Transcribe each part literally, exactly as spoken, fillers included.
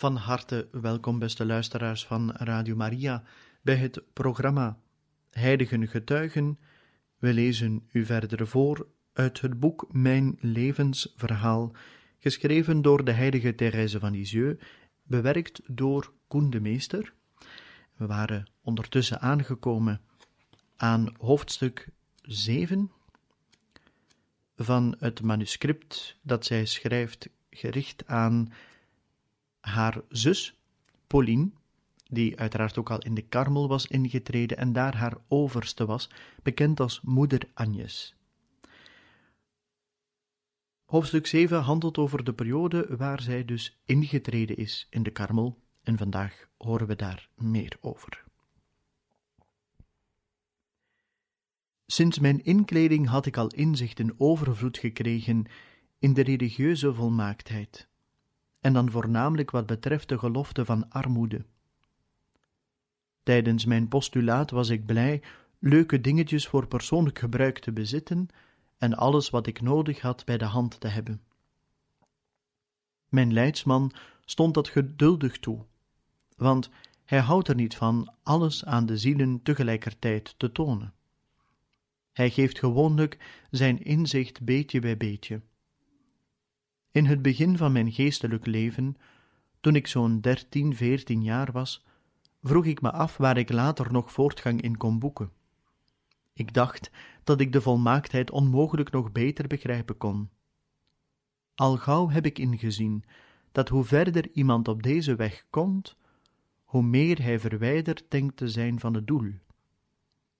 Van harte welkom, beste luisteraars van Radio Maria, bij het programma Heilige Getuigen. We lezen u verder voor uit het boek Mijn Levensverhaal, geschreven door de heilige Thérèse van Lisieux, bewerkt door Koen de Meester. We waren ondertussen aangekomen aan hoofdstuk zeven van het manuscript dat zij schrijft, gericht aan haar zus, Pauline, die uiteraard ook al in de Karmel was ingetreden en daar haar overste was, bekend als moeder Agnes. Hoofdstuk zeven handelt over de periode waar zij dus ingetreden is in de Karmel en vandaag horen we daar meer over. Sinds mijn inkleding had ik al inzicht en overvloed gekregen in de religieuze volmaaktheid, en dan voornamelijk wat betreft de gelofte van armoede. Tijdens mijn postulaat was ik blij leuke dingetjes voor persoonlijk gebruik te bezitten en alles wat ik nodig had bij de hand te hebben. Mijn leidsman stond dat geduldig toe, want hij houdt er niet van alles aan de zielen tegelijkertijd te tonen. Hij geeft gewoonlijk zijn inzicht beetje bij beetje. In het begin van mijn geestelijk leven, toen ik zo'n dertien, veertien jaar was, vroeg ik me af waar ik later nog voortgang in kon boeken. Ik dacht dat ik de volmaaktheid onmogelijk nog beter begrijpen kon. Al gauw heb ik ingezien dat hoe verder iemand op deze weg komt, hoe meer hij verwijderd denkt te zijn van het doel.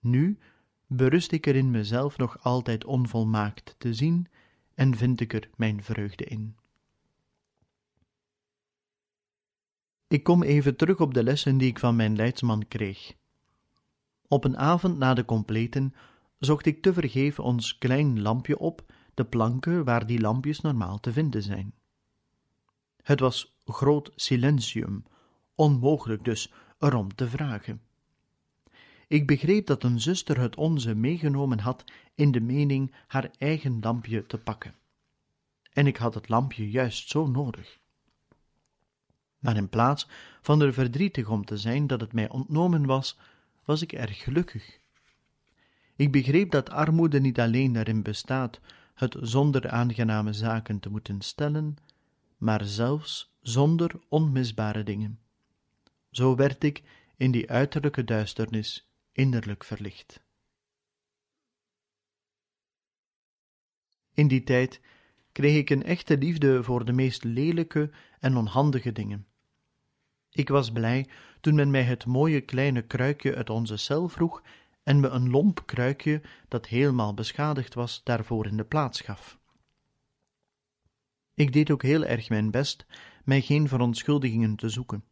Nu berust ik er in mezelf nog altijd onvolmaakt te zien en vind ik er mijn vreugde in. Ik kom even terug op de lessen die ik van mijn leidsman kreeg. Op een avond na de completen zocht ik tevergeefs ons klein lampje op, de planken waar die lampjes normaal te vinden zijn. Het was groot silentium, onmogelijk dus erom te vragen. Ik begreep dat een zuster het onze meegenomen had in de mening haar eigen lampje te pakken. En ik had het lampje juist zo nodig. Maar in plaats van er verdrietig om te zijn dat het mij ontnomen was, was ik erg gelukkig. Ik begreep dat armoede niet alleen daarin bestaat het zonder aangename zaken te moeten stellen, maar zelfs zonder onmisbare dingen. Zo werd ik in die uiterlijke duisternis innerlijk verlicht. In die tijd kreeg ik een echte liefde voor de meest lelijke en onhandige dingen. Ik was blij toen men mij het mooie kleine kruikje uit onze cel vroeg en me een lomp kruikje dat helemaal beschadigd was daarvoor in de plaats gaf. Ik deed ook heel erg mijn best mij geen verontschuldigingen te zoeken.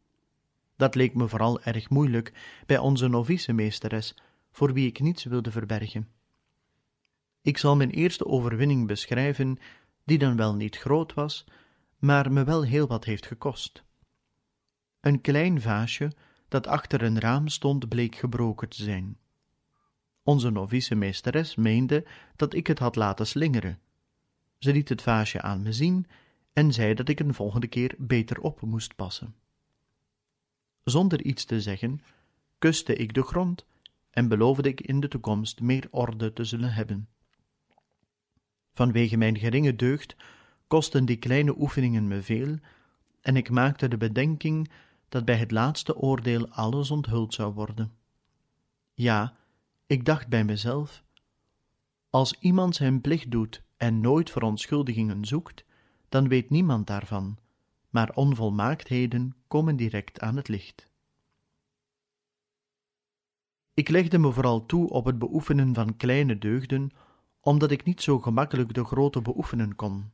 Dat leek me vooral erg moeilijk bij onze novicemeesteres, voor wie ik niets wilde verbergen. Ik zal mijn eerste overwinning beschrijven, die dan wel niet groot was, maar me wel heel wat heeft gekost. Een klein vaasje dat achter een raam stond bleek gebroken te zijn. Onze novicemeesteres meende dat ik het had laten slingeren. Ze liet het vaasje aan me zien en zei dat ik een volgende keer beter op moest passen. Zonder iets te zeggen, kuste ik de grond en beloofde ik in de toekomst meer orde te zullen hebben. Vanwege mijn geringe deugd kosten die kleine oefeningen me veel en ik maakte de bedenking dat bij het laatste oordeel alles onthuld zou worden. Ja, ik dacht bij mezelf, als iemand zijn plicht doet en nooit verontschuldigingen zoekt, dan weet niemand daarvan, maar onvolmaaktheden komen direct aan het licht. Ik legde me vooral toe op het beoefenen van kleine deugden omdat ik niet zo gemakkelijk de grote beoefenen kon.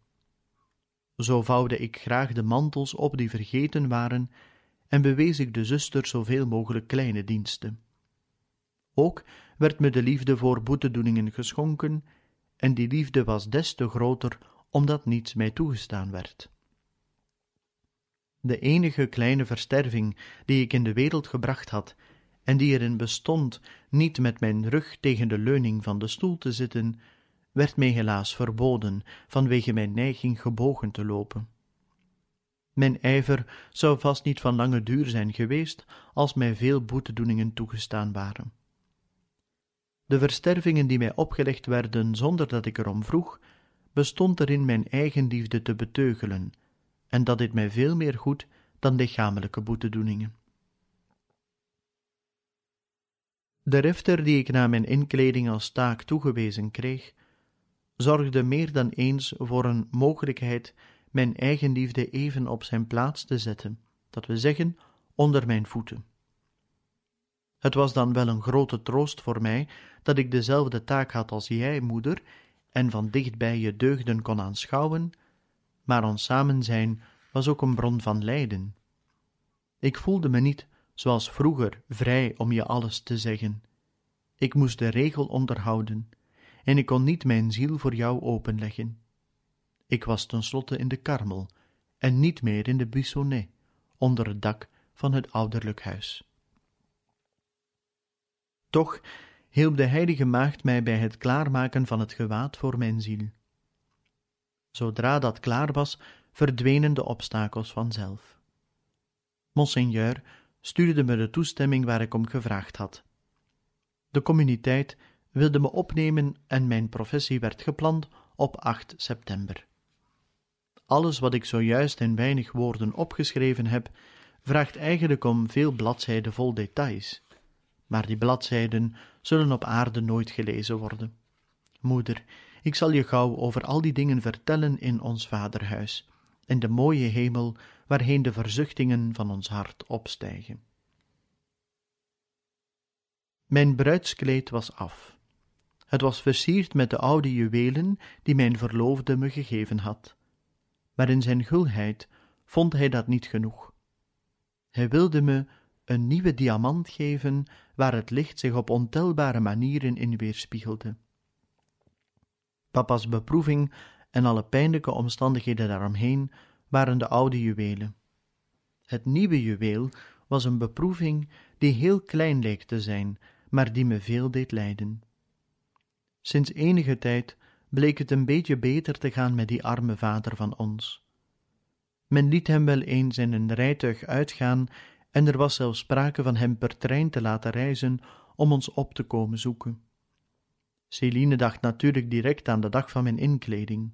Zo vouwde ik graag de mantels op die vergeten waren en bewees ik de zuster zoveel mogelijk kleine diensten. Ook werd me de liefde voor boetedoeningen geschonken, en die liefde was des te groter omdat niets mij toegestaan werd. De enige kleine versterving die ik in de wereld gebracht had, en die erin bestond niet met mijn rug tegen de leuning van de stoel te zitten, werd mij helaas verboden vanwege mijn neiging gebogen te lopen. Mijn ijver zou vast niet van lange duur zijn geweest als mij veel boetedoeningen toegestaan waren. De verstervingen die mij opgelegd werden zonder dat ik erom vroeg, bestond erin mijn eigen liefde te beteugelen, en dat deed mij veel meer goed dan lichamelijke boetedoeningen. De refter die ik na mijn inkleding als taak toegewezen kreeg, zorgde meer dan eens voor een mogelijkheid mijn eigen liefde even op zijn plaats te zetten, dat we zeggen, onder mijn voeten. Het was dan wel een grote troost voor mij dat ik dezelfde taak had als jij, moeder, en van dichtbij je deugden kon aanschouwen, maar ons samen zijn was ook een bron van lijden. Ik voelde me niet, zoals vroeger, vrij om je alles te zeggen. Ik moest de regel onderhouden, en ik kon niet mijn ziel voor jou openleggen. Ik was tenslotte in de Karmel, en niet meer in de Buissonnets, onder het dak van het ouderlijk huis. Toch hielp de heilige maagd mij bij het klaarmaken van het gewaad voor mijn ziel. Zodra dat klaar was, verdwenen de obstakels vanzelf. Monseigneur stuurde me de toestemming waar ik om gevraagd had. De communiteit wilde me opnemen en mijn professie werd gepland op acht september. Alles wat ik zojuist in weinig woorden opgeschreven heb, vraagt eigenlijk om veel bladzijden vol details. Maar die bladzijden zullen op aarde nooit gelezen worden. Moeder, ik zal je gauw over al die dingen vertellen in ons vaderhuis, in de mooie hemel waarheen de verzuchtingen van ons hart opstijgen. Mijn bruidskleed was af. Het was versierd met de oude juwelen die mijn verloofde me gegeven had. Maar in zijn gulheid vond hij dat niet genoeg. Hij wilde me een nieuwe diamant geven waar het licht zich op ontelbare manieren in weerspiegelde. Papa's beproeving en alle pijnlijke omstandigheden daaromheen waren de oude juwelen. Het nieuwe juweel was een beproeving die heel klein leek te zijn, maar die me veel deed lijden. Sinds enige tijd bleek het een beetje beter te gaan met die arme vader van ons. Men liet hem wel eens in een rijtuig uitgaan en er was zelfs sprake van hem per trein te laten reizen om ons op te komen zoeken. Céline dacht natuurlijk direct aan de dag van mijn inkleding.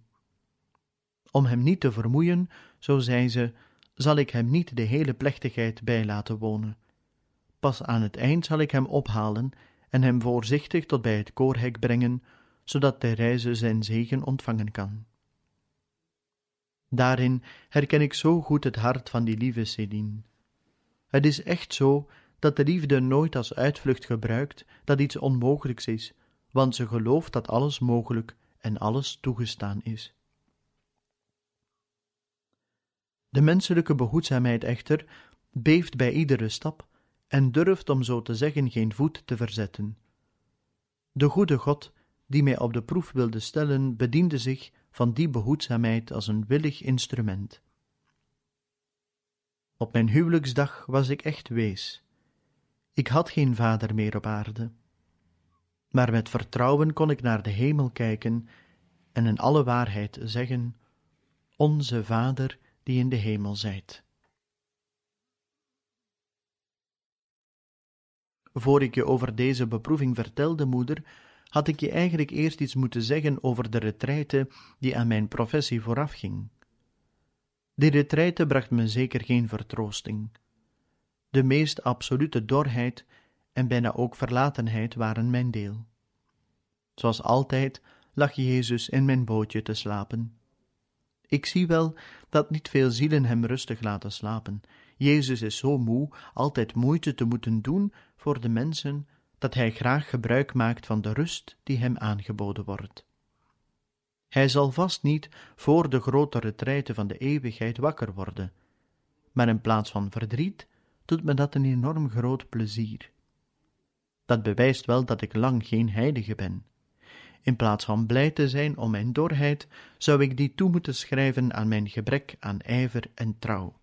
Om hem niet te vermoeien, zo zei ze, zal ik hem niet de hele plechtigheid bij laten wonen. Pas aan het eind zal ik hem ophalen en hem voorzichtig tot bij het koorhek brengen, zodat Thérèse zijn zegen ontvangen kan. Daarin herken ik zo goed het hart van die lieve Céline. Het is echt zo dat de liefde nooit als uitvlucht gebruikt dat iets onmogelijks is, want ze gelooft dat alles mogelijk en alles toegestaan is. De menselijke behoedzaamheid echter beeft bij iedere stap en durft om zo te zeggen geen voet te verzetten. De goede God, die mij op de proef wilde stellen, bediende zich van die behoedzaamheid als een willig instrument. Op mijn huwelijksdag was ik echt wees. Ik had geen vader meer op aarde. Maar met vertrouwen kon ik naar de hemel kijken en in alle waarheid zeggen, Onze Vader die in de hemel zijt. Voor ik je over deze beproeving vertelde, moeder, had ik je eigenlijk eerst iets moeten zeggen over de retraite die aan mijn professie voorafging. Die retraite bracht me zeker geen vertroosting. De meest absolute dorheid en bijna ook verlatenheid waren mijn deel. Zoals altijd lag Jezus in mijn bootje te slapen. Ik zie wel dat niet veel zielen hem rustig laten slapen. Jezus is zo moe altijd moeite te moeten doen voor de mensen, dat hij graag gebruik maakt van de rust die hem aangeboden wordt. Hij zal vast niet voor de grote retraite van de eeuwigheid wakker worden, maar in plaats van verdriet doet me dat een enorm groot plezier. Dat bewijst wel dat ik lang geen heilige ben. In plaats van blij te zijn om mijn dorheid, zou ik die toe moeten schrijven aan mijn gebrek aan ijver en trouw.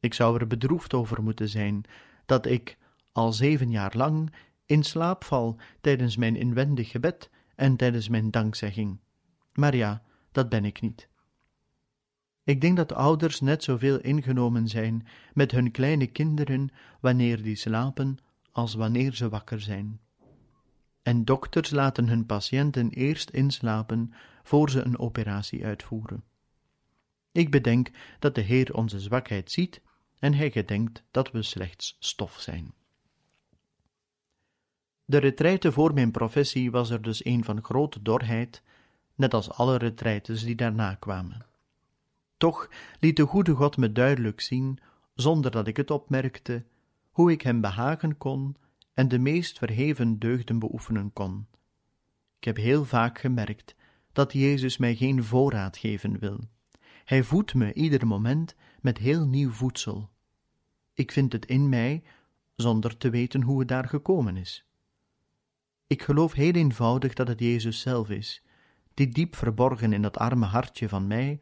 Ik zou er bedroefd over moeten zijn dat ik, al zeven jaar lang, in slaap val tijdens mijn inwendig gebed en tijdens mijn dankzegging. Maar ja, dat ben ik niet. Ik denk dat ouders net zoveel ingenomen zijn met hun kleine kinderen wanneer die slapen als wanneer ze wakker zijn. En dokters laten hun patiënten eerst inslapen voor ze een operatie uitvoeren. Ik bedenk dat de Heer onze zwakheid ziet en hij gedenkt dat we slechts stof zijn. De retraite voor mijn professie was er dus een van grote dorheid, net als alle retraites die daarna kwamen. Toch liet de goede God me duidelijk zien, zonder dat ik het opmerkte, hoe ik hem behagen kon en de meest verheven deugden beoefenen kon. Ik heb heel vaak gemerkt dat Jezus mij geen voorraad geven wil. Hij voedt me ieder moment met heel nieuw voedsel. Ik vind het in mij, zonder te weten hoe het daar gekomen is. Ik geloof heel eenvoudig dat het Jezus zelf is, die diep verborgen in dat arme hartje van mij,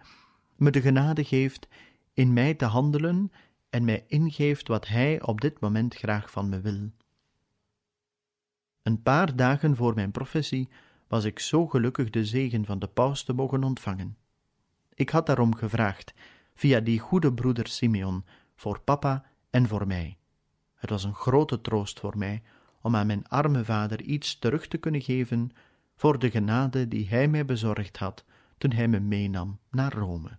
me de genade geeft in mij te handelen en mij ingeeft wat Hij op dit moment graag van me wil. Een paar dagen voor mijn professie was ik zo gelukkig de zegen van de paus te mogen ontvangen. Ik had daarom gevraagd, via die goede broeder Simeon, voor papa en voor mij. Het was een grote troost voor mij om aan mijn arme vader iets terug te kunnen geven voor de genade die hij mij bezorgd had toen hij me meenam naar Rome.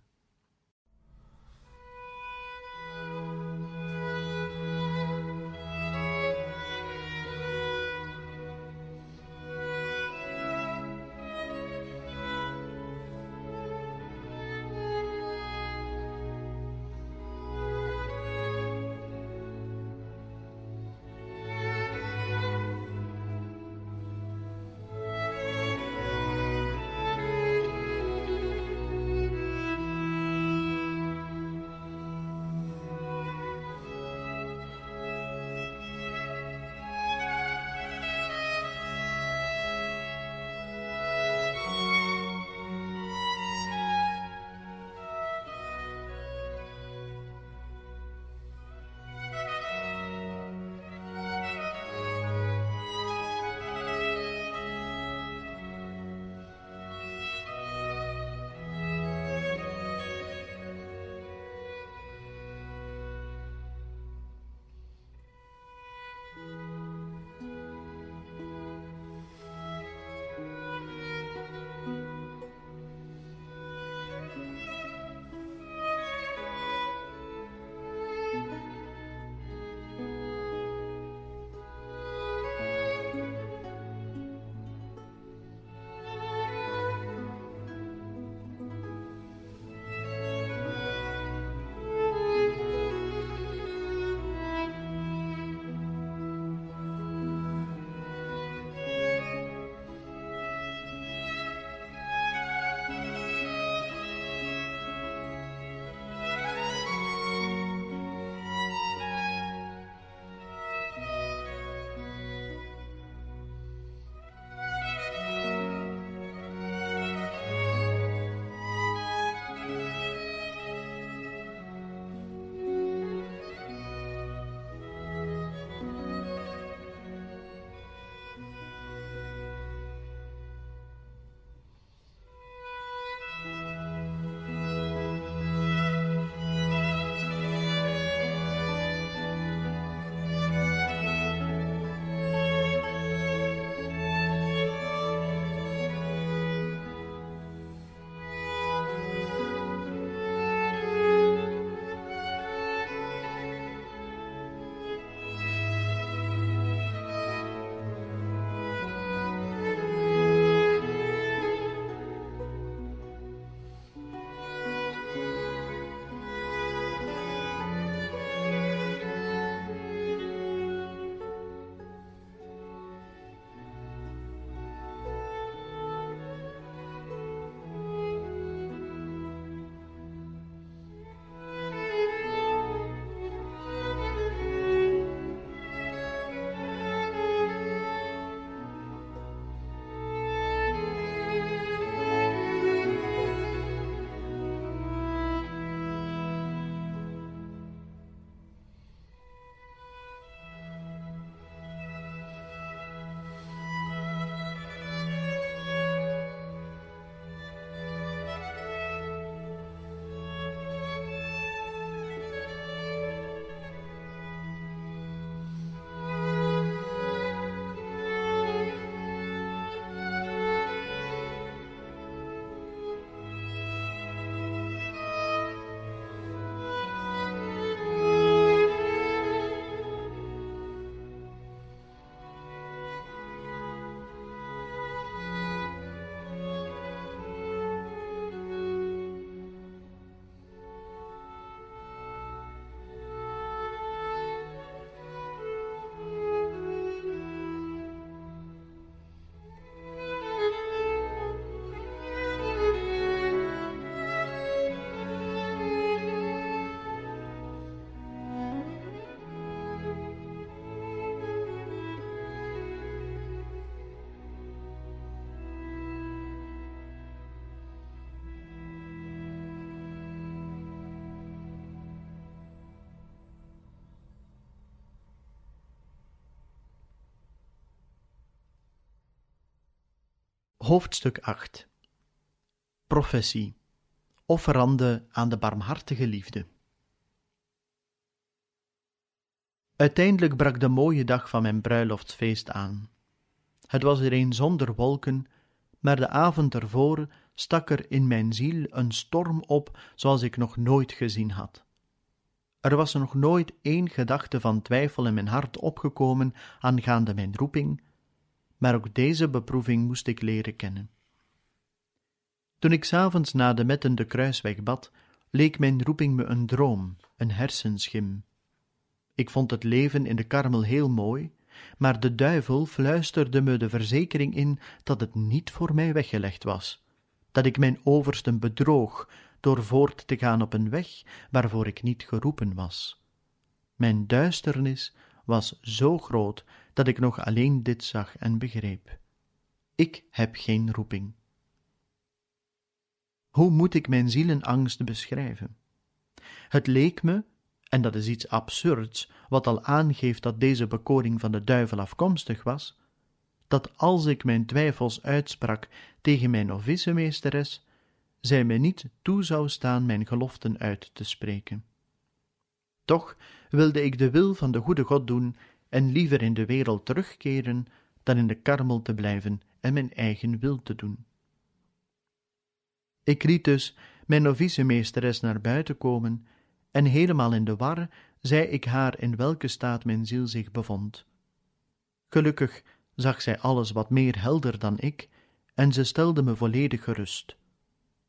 Hoofdstuk acht. Professie. Offerande aan de barmhartige liefde. Uiteindelijk brak de mooie dag van mijn bruiloftsfeest aan. Het was er een zonder wolken, maar de avond ervoor stak er in mijn ziel een storm op zoals ik nog nooit gezien had. Er was nog nooit één gedachte van twijfel in mijn hart opgekomen aangaande mijn roeping, maar ook deze beproeving moest ik leren kennen. Toen ik 's avonds na de metten de kruisweg bad, leek mijn roeping me een droom, een hersenschim. Ik vond het leven in de Karmel heel mooi, maar de duivel fluisterde me de verzekering in dat het niet voor mij weggelegd was, dat ik mijn oversten bedroog door voort te gaan op een weg waarvoor ik niet geroepen was. Mijn duisternis was zo groot dat ik nog alleen dit zag en begreep. Ik heb geen roeping. Hoe moet ik mijn zielenangst beschrijven? Het leek me, en dat is iets absurds, wat al aangeeft dat deze bekoring van de duivel afkomstig was, dat als ik mijn twijfels uitsprak tegen mijn novicemeesteres, zij mij niet toe zou staan mijn geloften uit te spreken. Toch wilde ik de wil van de goede God doen en liever in de wereld terugkeren dan in de Karmel te blijven en mijn eigen wil te doen. Ik liet dus mijn novicemeesteres naar buiten komen en helemaal in de war zei ik haar in welke staat mijn ziel zich bevond. Gelukkig zag zij alles wat meer helder dan ik en ze stelde me volledig gerust.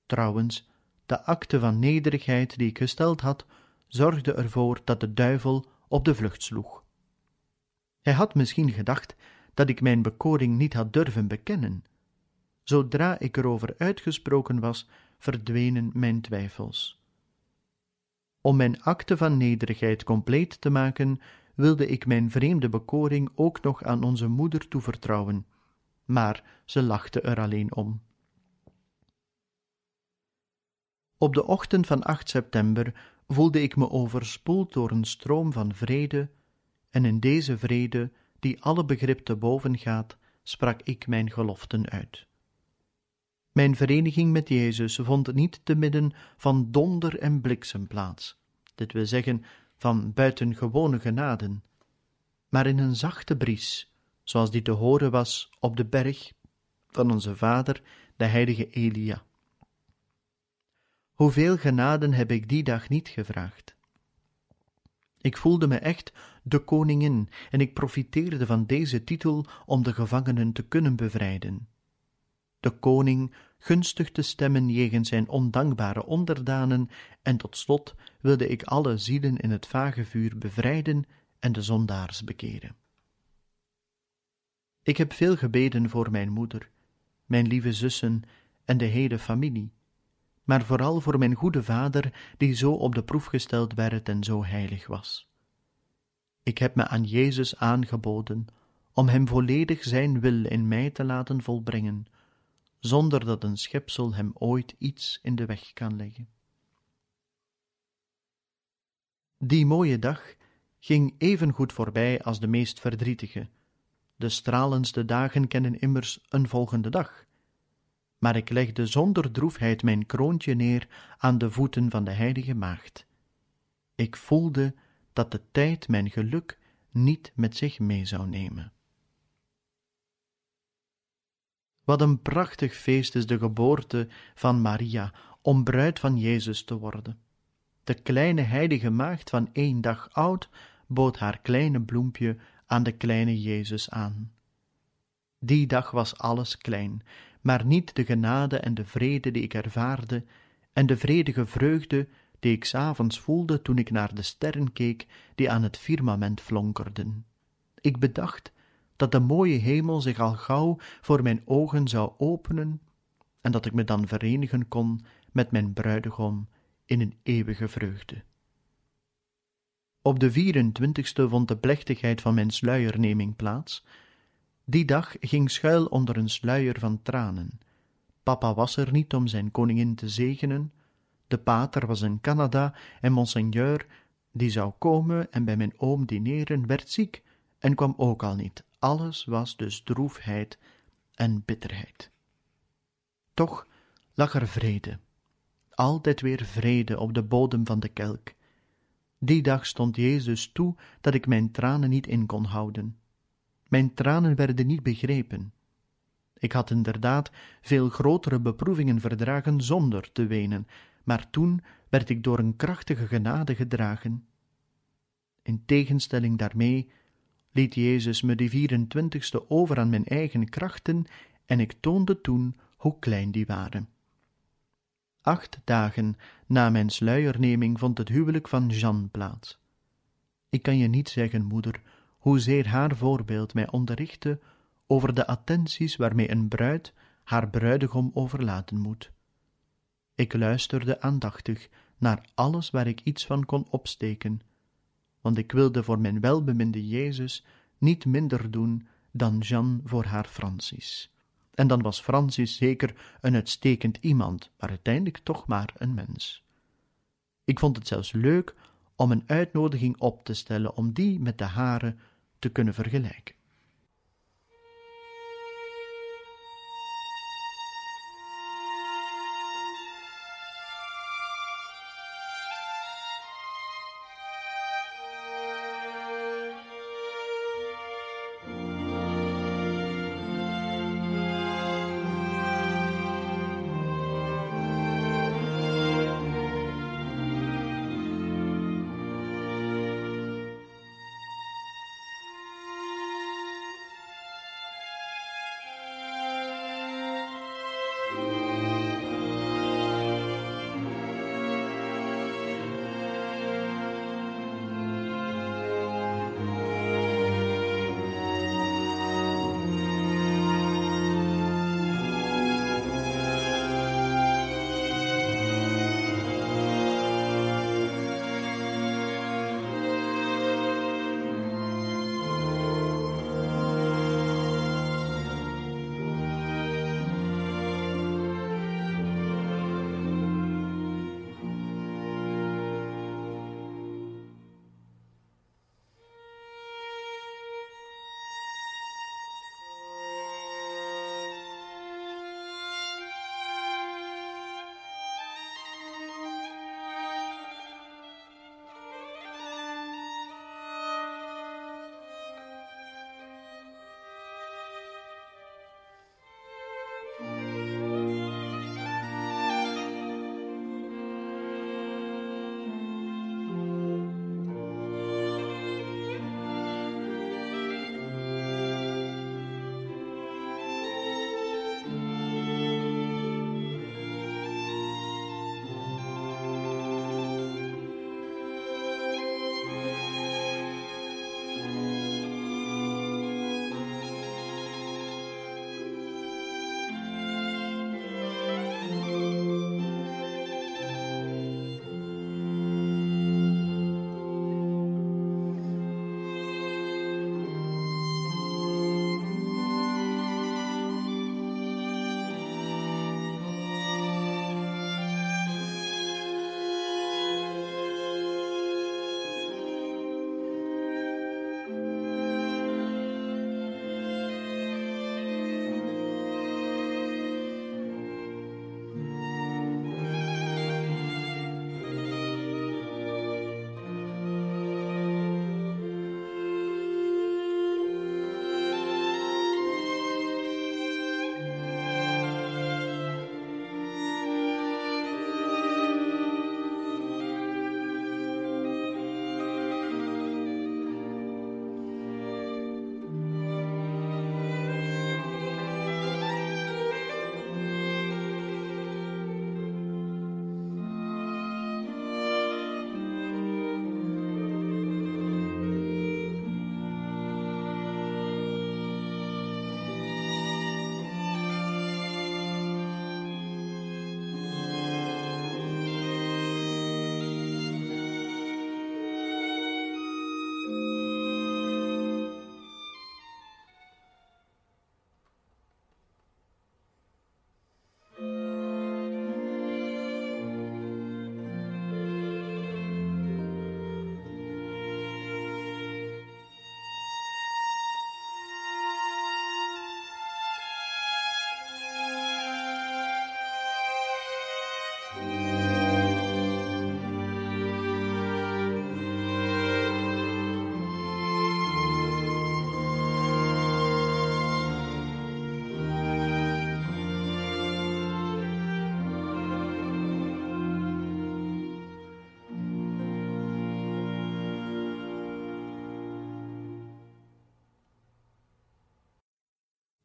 Trouwens, de acte van nederigheid die ik gesteld had, zorgde ervoor dat de duivel op de vlucht sloeg. Hij had misschien gedacht dat ik mijn bekoring niet had durven bekennen. Zodra ik erover uitgesproken was, verdwenen mijn twijfels. Om mijn acte van nederigheid compleet te maken, wilde ik mijn vreemde bekoring ook nog aan onze moeder toevertrouwen, maar ze lachte er alleen om. Op de ochtend van acht september voelde ik me overspoeld door een stroom van vrede, en in deze vrede, die alle begrip te boven gaat, sprak ik mijn geloften uit. Mijn vereniging met Jezus vond niet te midden van donder en bliksem plaats, dit wil zeggen van buitengewone genaden, maar in een zachte bries, zoals die te horen was op de berg van onze vader, de heilige Elia. Hoeveel genaden heb ik die dag niet gevraagd? Ik voelde me echt de koningin en ik profiteerde van deze titel om de gevangenen te kunnen bevrijden. De koning gunstig te stemmen jegens zijn ondankbare onderdanen en tot slot wilde ik alle zielen in het vage vuur bevrijden en de zondaars bekeren. Ik heb veel gebeden voor mijn moeder, mijn lieve zussen en de hele familie, maar vooral voor mijn goede vader die zo op de proef gesteld werd en zo heilig was. Ik heb me aan Jezus aangeboden om hem volledig zijn wil in mij te laten volbrengen, zonder dat een schepsel hem ooit iets in de weg kan leggen. Die mooie dag ging even goed voorbij als de meest verdrietige. De stralendste dagen kennen immers een volgende dag. Maar ik legde zonder droefheid mijn kroontje neer aan de voeten van de heilige maagd. Ik voelde dat de tijd mijn geluk niet met zich mee zou nemen. Wat een prachtig feest is de geboorte van Maria, om bruid van Jezus te worden. De kleine heilige maagd van één dag oud bood haar kleine bloempje aan de kleine Jezus aan. Die dag was alles klein, maar niet de genade en de vrede die ik ervaarde en de vredige vreugde die ik 's avonds voelde toen ik naar de sterren keek die aan het firmament flonkerden. Ik bedacht dat de mooie hemel zich al gauw voor mijn ogen zou openen en dat ik me dan verenigen kon met mijn bruidegom in een eeuwige vreugde. Op de vierentwintigste vond de plechtigheid van mijn sluierneming plaats. Die dag ging schuil onder een sluier van tranen. Papa was er niet om zijn koningin te zegenen. De pater was in Canada en monseigneur, die zou komen en bij mijn oom dineren, werd ziek en kwam ook al niet. Alles was dus droefheid en bitterheid. Toch lag er vrede, altijd weer vrede op de bodem van de kelk. Die dag stond Jezus toe dat ik mijn tranen niet in kon houden. Mijn tranen werden niet begrepen. Ik had inderdaad veel grotere beproevingen verdragen zonder te wenen, maar toen werd ik door een krachtige genade gedragen. In tegenstelling daarmee liet Jezus me de vierentwintigste over aan mijn eigen krachten en ik toonde toen hoe klein die waren. Acht dagen na mijn sluierneming vond het huwelijk van Jeanne plaats. Ik kan je niet zeggen, moeder, hoezeer haar voorbeeld mij onderrichtte over de attenties waarmee een bruid haar bruidegom overlaten moet. Ik luisterde aandachtig naar alles waar ik iets van kon opsteken, want ik wilde voor mijn welbeminde Jezus niet minder doen dan Jeanne voor haar Francis. En dan was Francis zeker een uitstekend iemand, maar uiteindelijk toch maar een mens. Ik vond het zelfs leuk om een uitnodiging op te stellen om die met de hare te kunnen vergelijken.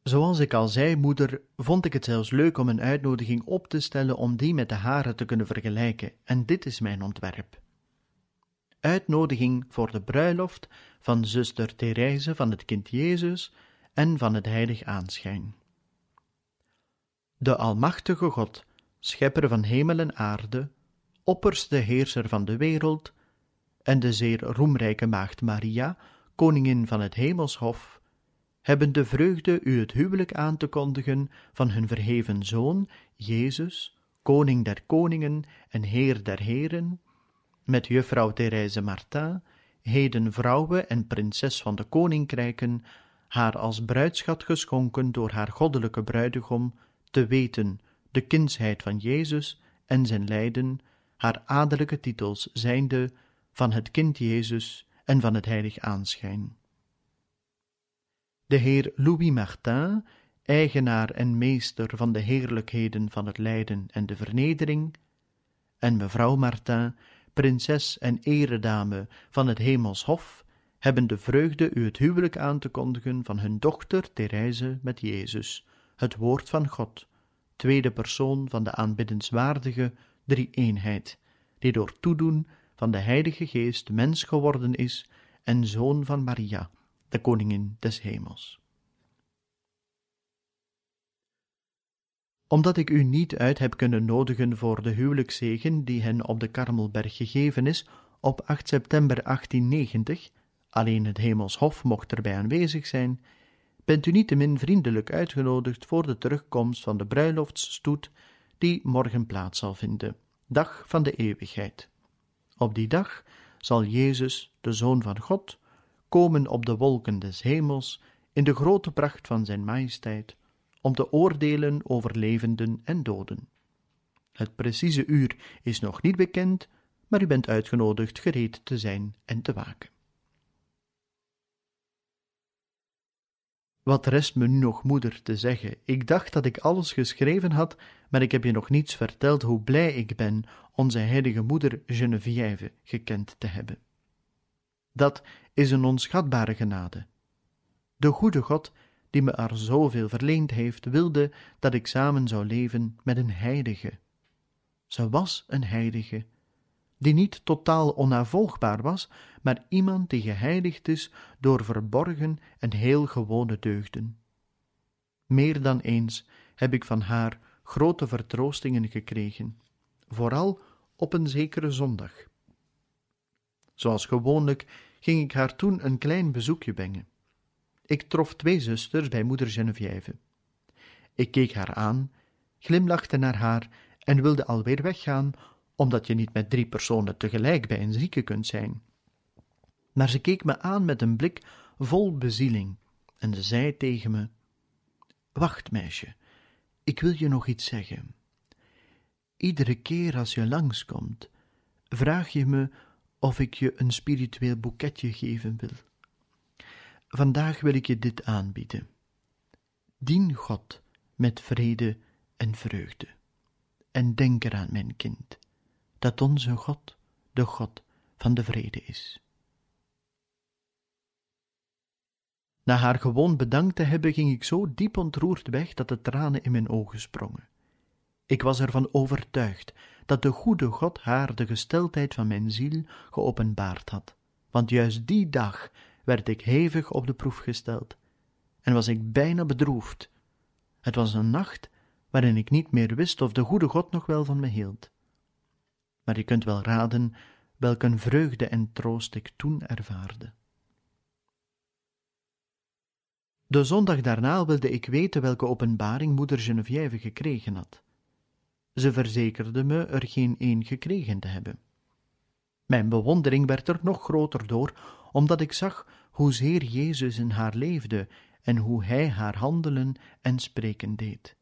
Zoals ik al zei, moeder, vond ik het zelfs leuk om een uitnodiging op te stellen om die met de hare te kunnen vergelijken, en dit is mijn ontwerp. Uitnodiging voor de bruiloft van zuster Thérèse van het Kind Jezus en van het heilig aanschijn. De almachtige God, schepper van hemel en aarde, opperste heerser van de wereld, en de zeer roemrijke maagd Maria, koningin van het hemelshof, hebben de vreugde u het huwelijk aan te kondigen van hun verheven Zoon, Jezus, koning der koningen en heer der heren, met juffrouw Thérèse Martin, heden vrouwe en prinses van de koninkrijken, haar als bruidschat geschonken door haar goddelijke bruidegom, te weten de kindsheid van Jezus en zijn lijden, haar adellijke titels zijnde van het Kind Jezus en van het heilig aanschijn. De heer Louis Martin, eigenaar en meester van de heerlijkheden van het lijden en de vernedering, en mevrouw Martin, prinses en eredame van het hemelshof, hebben de vreugde u het huwelijk aan te kondigen van hun dochter Thérèse met Jezus, het woord van God, tweede persoon van de aanbiddenswaardige drie-eenheid, die door toedoen van de Heilige Geest mens geworden is en zoon van Maria, de koningin des hemels. Omdat ik u niet uit heb kunnen nodigen voor de huwelijkszegen die hen op de Karmelberg gegeven is op acht september achttien negentig, alleen het hemelshof mocht erbij aanwezig zijn, bent u niettemin vriendelijk uitgenodigd voor de terugkomst van de bruiloftsstoet die morgen plaats zal vinden, dag van de eeuwigheid. Op die dag zal Jezus, de Zoon van God, komen op de wolken des hemels in de grote pracht van zijn majesteit, om te oordelen over levenden en doden. Het precieze uur is nog niet bekend, maar u bent uitgenodigd gereed te zijn en te waken. Wat rest me nu nog, moeder, te zeggen? Ik dacht dat ik alles geschreven had, maar ik heb je nog niets verteld hoe blij ik ben onze heilige moeder Geneviève gekend te hebben. Dat is een onschatbare genade. De goede God, die me er zoveel verleend heeft, wilde dat ik samen zou leven met een heilige. Ze was een heilige, die niet totaal onnavolgbaar was, maar iemand die geheiligd is door verborgen en heel gewone deugden. Meer dan eens heb ik van haar grote vertroostingen gekregen, vooral op een zekere zondag. Zoals gewoonlijk ging ik haar toen een klein bezoekje brengen. Ik trof twee zusters bij moeder Geneviève. Ik keek haar aan, glimlachte naar haar en wilde alweer weggaan, omdat je niet met drie personen tegelijk bij een zieke kunt zijn. Maar ze keek me aan met een blik vol bezieling en ze zei tegen me: "Wacht, meisje, ik wil je nog iets zeggen. Iedere keer als je langskomt, vraag je me of ik je een spiritueel boeketje geven wil. Vandaag wil ik je dit aanbieden. Dien God met vrede en vreugde. En denk eraan, mijn kind, dat onze God de God van de vrede is." Na haar gewoon bedankt te hebben, ging ik zo diep ontroerd weg dat de tranen in mijn ogen sprongen. Ik was ervan overtuigd dat de goede God haar de gesteldheid van mijn ziel geopenbaard had, want juist die dag werd ik hevig op de proef gesteld en was ik bijna bedroefd. Het was een nacht waarin ik niet meer wist of de goede God nog wel van me hield. Maar je kunt wel raden welk een vreugde en troost ik toen ervaarde. De zondag daarna wilde ik weten welke openbaring moeder Geneviève gekregen had. Ze verzekerde me er geen één gekregen te hebben. Mijn bewondering werd er nog groter door, omdat ik zag hoezeer Jezus in haar leefde en hoe hij haar handelen en spreken deed.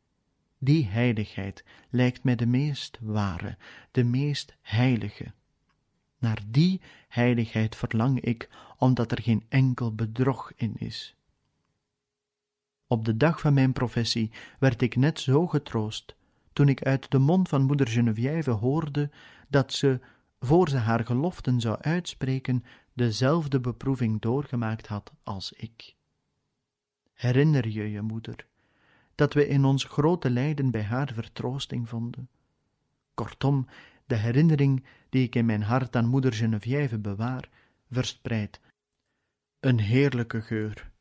Die heiligheid lijkt mij de meest ware, de meest heilige. Naar die heiligheid verlang ik, omdat er geen enkel bedrog in is. Op de dag van mijn professie werd ik net zo getroost, toen ik uit de mond van moeder Geneviève hoorde dat ze, voor ze haar geloften zou uitspreken, dezelfde beproeving doorgemaakt had als ik. Herinner je je, moeder, dat we in ons grote lijden bij haar vertroosting vonden. Kortom, de herinnering die ik in mijn hart aan moeder Geneviève bewaar, verspreidt een heerlijke geur.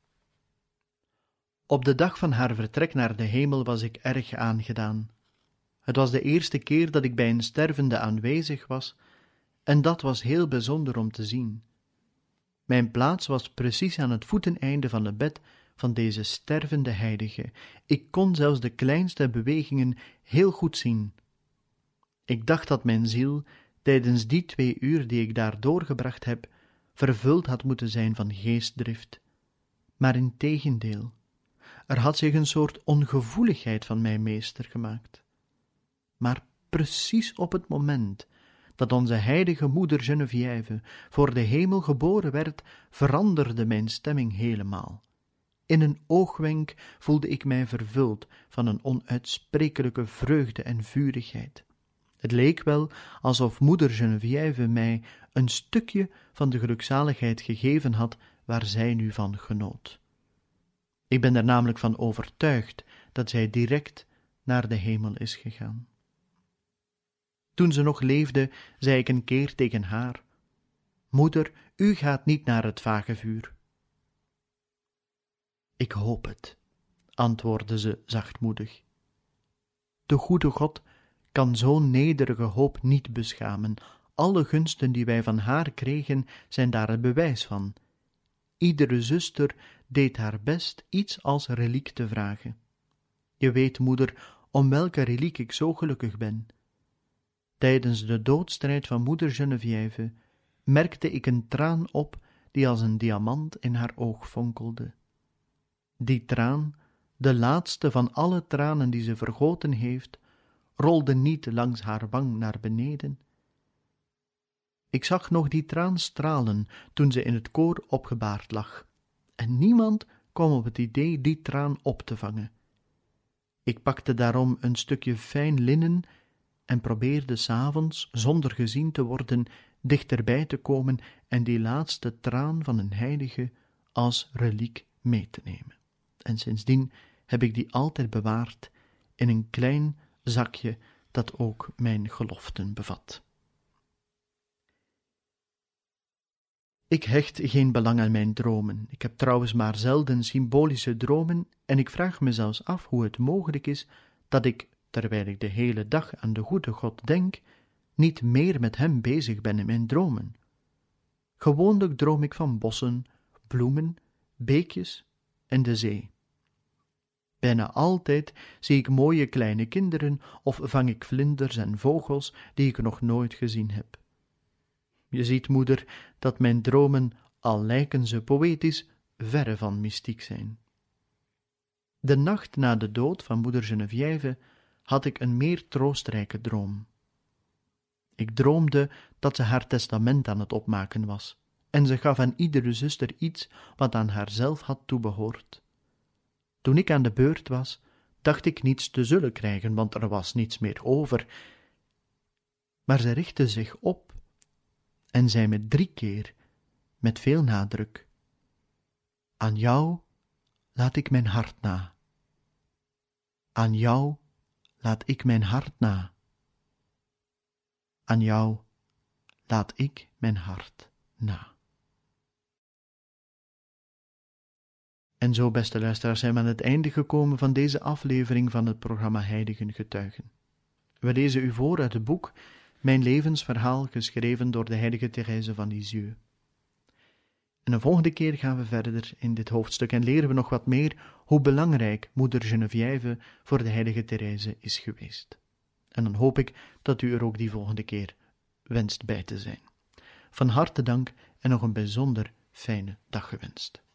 Op de dag van haar vertrek naar de hemel was ik erg aangedaan. Het was de eerste keer dat ik bij een stervende aanwezig was, en dat was heel bijzonder om te zien. Mijn plaats was precies aan het voeteneinde van het bed van deze stervende heilige. Ik kon zelfs de kleinste bewegingen heel goed zien. Ik dacht dat mijn ziel, tijdens die twee uur die ik daar doorgebracht heb, vervuld had moeten zijn van geestdrift. Maar integendeel, er had zich een soort ongevoeligheid van mij meester gemaakt. Maar precies op het moment dat onze heilige moeder Geneviève voor de hemel geboren werd, veranderde mijn stemming helemaal. In een oogwenk voelde ik mij vervuld van een onuitsprekelijke vreugde en vurigheid. Het leek wel alsof moeder Geneviève mij een stukje van de gelukzaligheid gegeven had waar zij nu van genoot. Ik ben er namelijk van overtuigd dat zij direct naar de hemel is gegaan. Toen ze nog leefde, zei ik een keer tegen haar: "Moeder, u gaat niet naar het vagevuur." "Ik hoop het," antwoordde ze zachtmoedig. De goede God kan zo'n nederige hoop niet beschamen. Alle gunsten die wij van haar kregen, zijn daar het bewijs van. Iedere zuster deed haar best iets als reliek te vragen. Je weet, moeder, om welke reliek ik zo gelukkig ben. Tijdens de doodstrijd van moeder Geneviève merkte ik een traan op die als een diamant in haar oog fonkelde. Die traan, de laatste van alle tranen die ze vergoten heeft, rolde niet langs haar wang naar beneden. Ik zag nog die traan stralen toen ze in het koor opgebaard lag, en niemand kwam op het idee die traan op te vangen. Ik pakte daarom een stukje fijn linnen en probeerde 's avonds, zonder gezien te worden, dichterbij te komen en die laatste traan van een heilige als reliek mee te nemen. En sindsdien heb ik die altijd bewaard in een klein zakje dat ook mijn geloften bevat. Ik hecht geen belang aan mijn dromen. Ik heb trouwens maar zelden symbolische dromen en ik vraag me zelfs af hoe het mogelijk is dat ik, terwijl ik de hele dag aan de goede God denk, niet meer met hem bezig ben in mijn dromen. Gewoonlijk droom ik van bossen, bloemen, beekjes en de zee. Bijna altijd zie ik mooie kleine kinderen of vang ik vlinders en vogels die ik nog nooit gezien heb. Je ziet, moeder, dat mijn dromen, al lijken ze poëtisch, verre van mystiek zijn. De nacht na de dood van moeder Geneviève had ik een meer troostrijke droom. Ik droomde dat ze haar testament aan het opmaken was en ze gaf aan iedere zuster iets wat aan haarzelf had toebehoord. Toen ik aan de beurt was, dacht ik niets te zullen krijgen, want er was niets meer over. Maar ze richtte zich op en zei me drie keer, met veel nadruk: "Aan jou laat ik mijn hart na. Aan jou laat ik mijn hart na. Aan jou laat ik mijn hart na." En zo, beste luisteraars, zijn we aan het einde gekomen van deze aflevering van het programma Heilige Getuigen. We lezen u voor uit het boek Mijn Levensverhaal, geschreven door de heilige Thérèse van Lisieux. En de volgende keer gaan we verder in dit hoofdstuk en leren we nog wat meer hoe belangrijk moeder Geneviève voor de heilige Thérèse is geweest. En dan hoop ik dat u er ook die volgende keer wenst bij te zijn. Van harte dank en nog een bijzonder fijne dag gewenst.